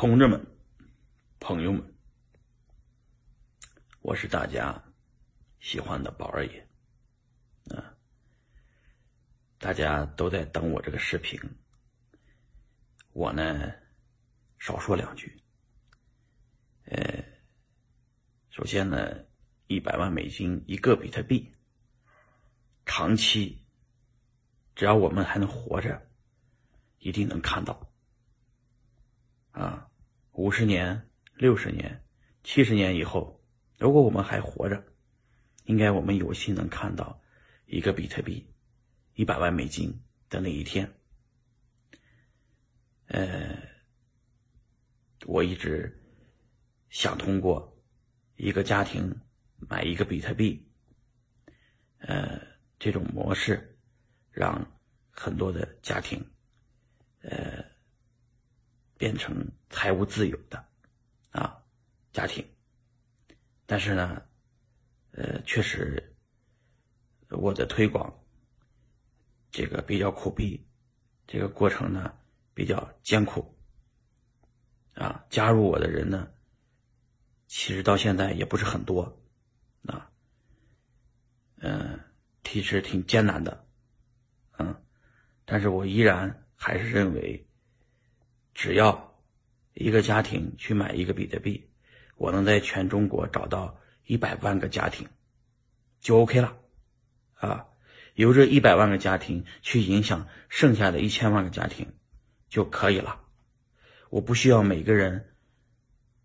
同志们，朋友们，我是大家喜欢的宝二爷啊！大家都在等我这个视频，我呢少说两句。首先呢，$100万一个比特币，长期只要我们还能活着，一定能看到。啊，50年、60年、70年以后，如果我们还活着，应该我们有幸能看到一个比特币$100万的那一天。我一直想通过一个家庭买一个比特币，这种模式让很多的家庭，变成财务自由的啊家庭。但是呢确实我的推广这个比较苦逼，这个过程呢比较艰苦啊。加入我的人呢其实到现在也不是很多啊，其实挺艰难的但是我依然还是认为，只要一个家庭去买一个比特币，我能在全中国找到100万个家庭就 OK 了啊！由这100万个家庭去影响剩下的1000万个家庭就可以了。我不需要每个人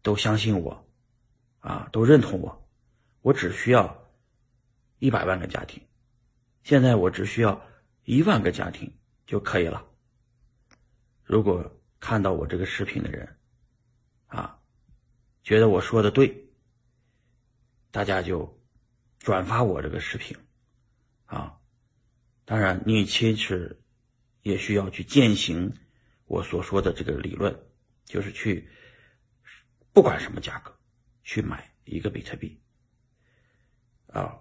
都相信我啊，都认同我，我只需要100万个家庭。现在我只需要1万个家庭就可以了。如果看到我这个视频的人啊，觉得我说的对，大家就转发我这个视频啊。当然你其实也需要去践行我所说的这个理论，就是去不管什么价格去买一个比特币啊。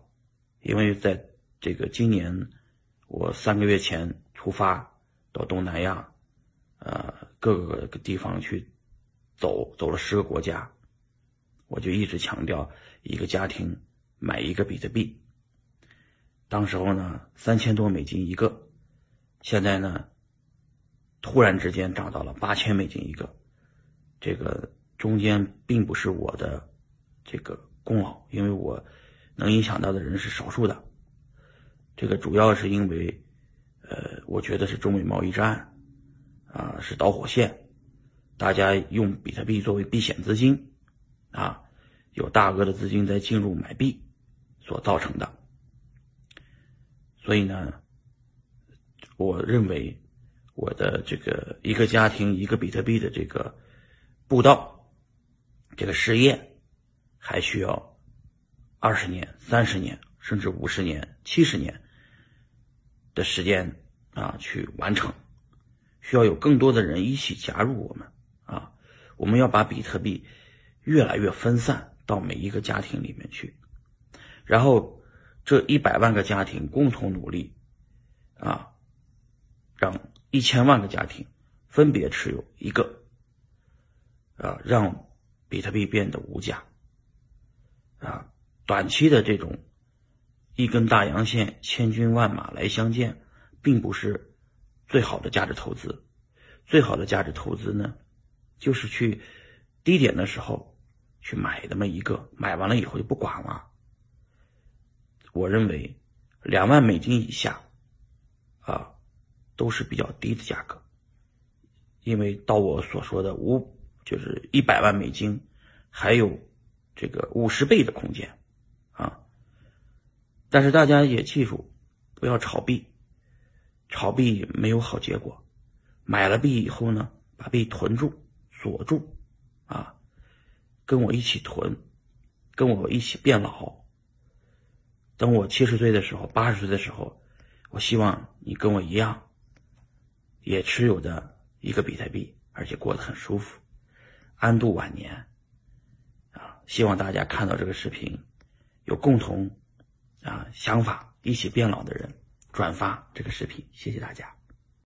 因为在这个今年我3个月前出发到东南亚各个地方去走了10个国家，我就一直强调一个家庭买一个比特币。当时候呢$3000多一个，现在呢突然之间涨到了$8000一个，这个中间并不是我的这个功劳，因为我能影响到的人是少数的。这个主要是因为我觉得是中美贸易战啊，是导火线，大家用比特币作为避险资金啊，有大额的资金在进入买币所造成的。所以呢我认为我的这个一个家庭一个比特币的这个布道这个事业还需要20年、30年甚至50年、70年的时间啊去完成。需要有更多的人一起加入我们啊！我们要把比特币越来越分散到每一个家庭里面去，然后这100万个家庭共同努力啊，让1000万个家庭分别持有一个啊，让比特币变得无价啊！短期的这种一根大阳线千军万马来相见，并不是最好的价值投资。最好的价值投资呢，就是去低点的时候去买那么一个，买完了以后就不管了。我认为$20,000以下啊都是比较低的价格，因为到我所说的就是$100万还有这个50倍的空间啊。但是大家也记住，不要炒币，炒币没有好结果。买了币以后呢，把币囤住锁住啊，跟我一起囤，跟我一起变老。等我70岁的时候、80岁的时候，我希望你跟我一样也持有的一个比特币，而且过得很舒服，安度晚年啊。希望大家看到这个视频有共同想法一起变老的人转发这个视频，谢谢大家。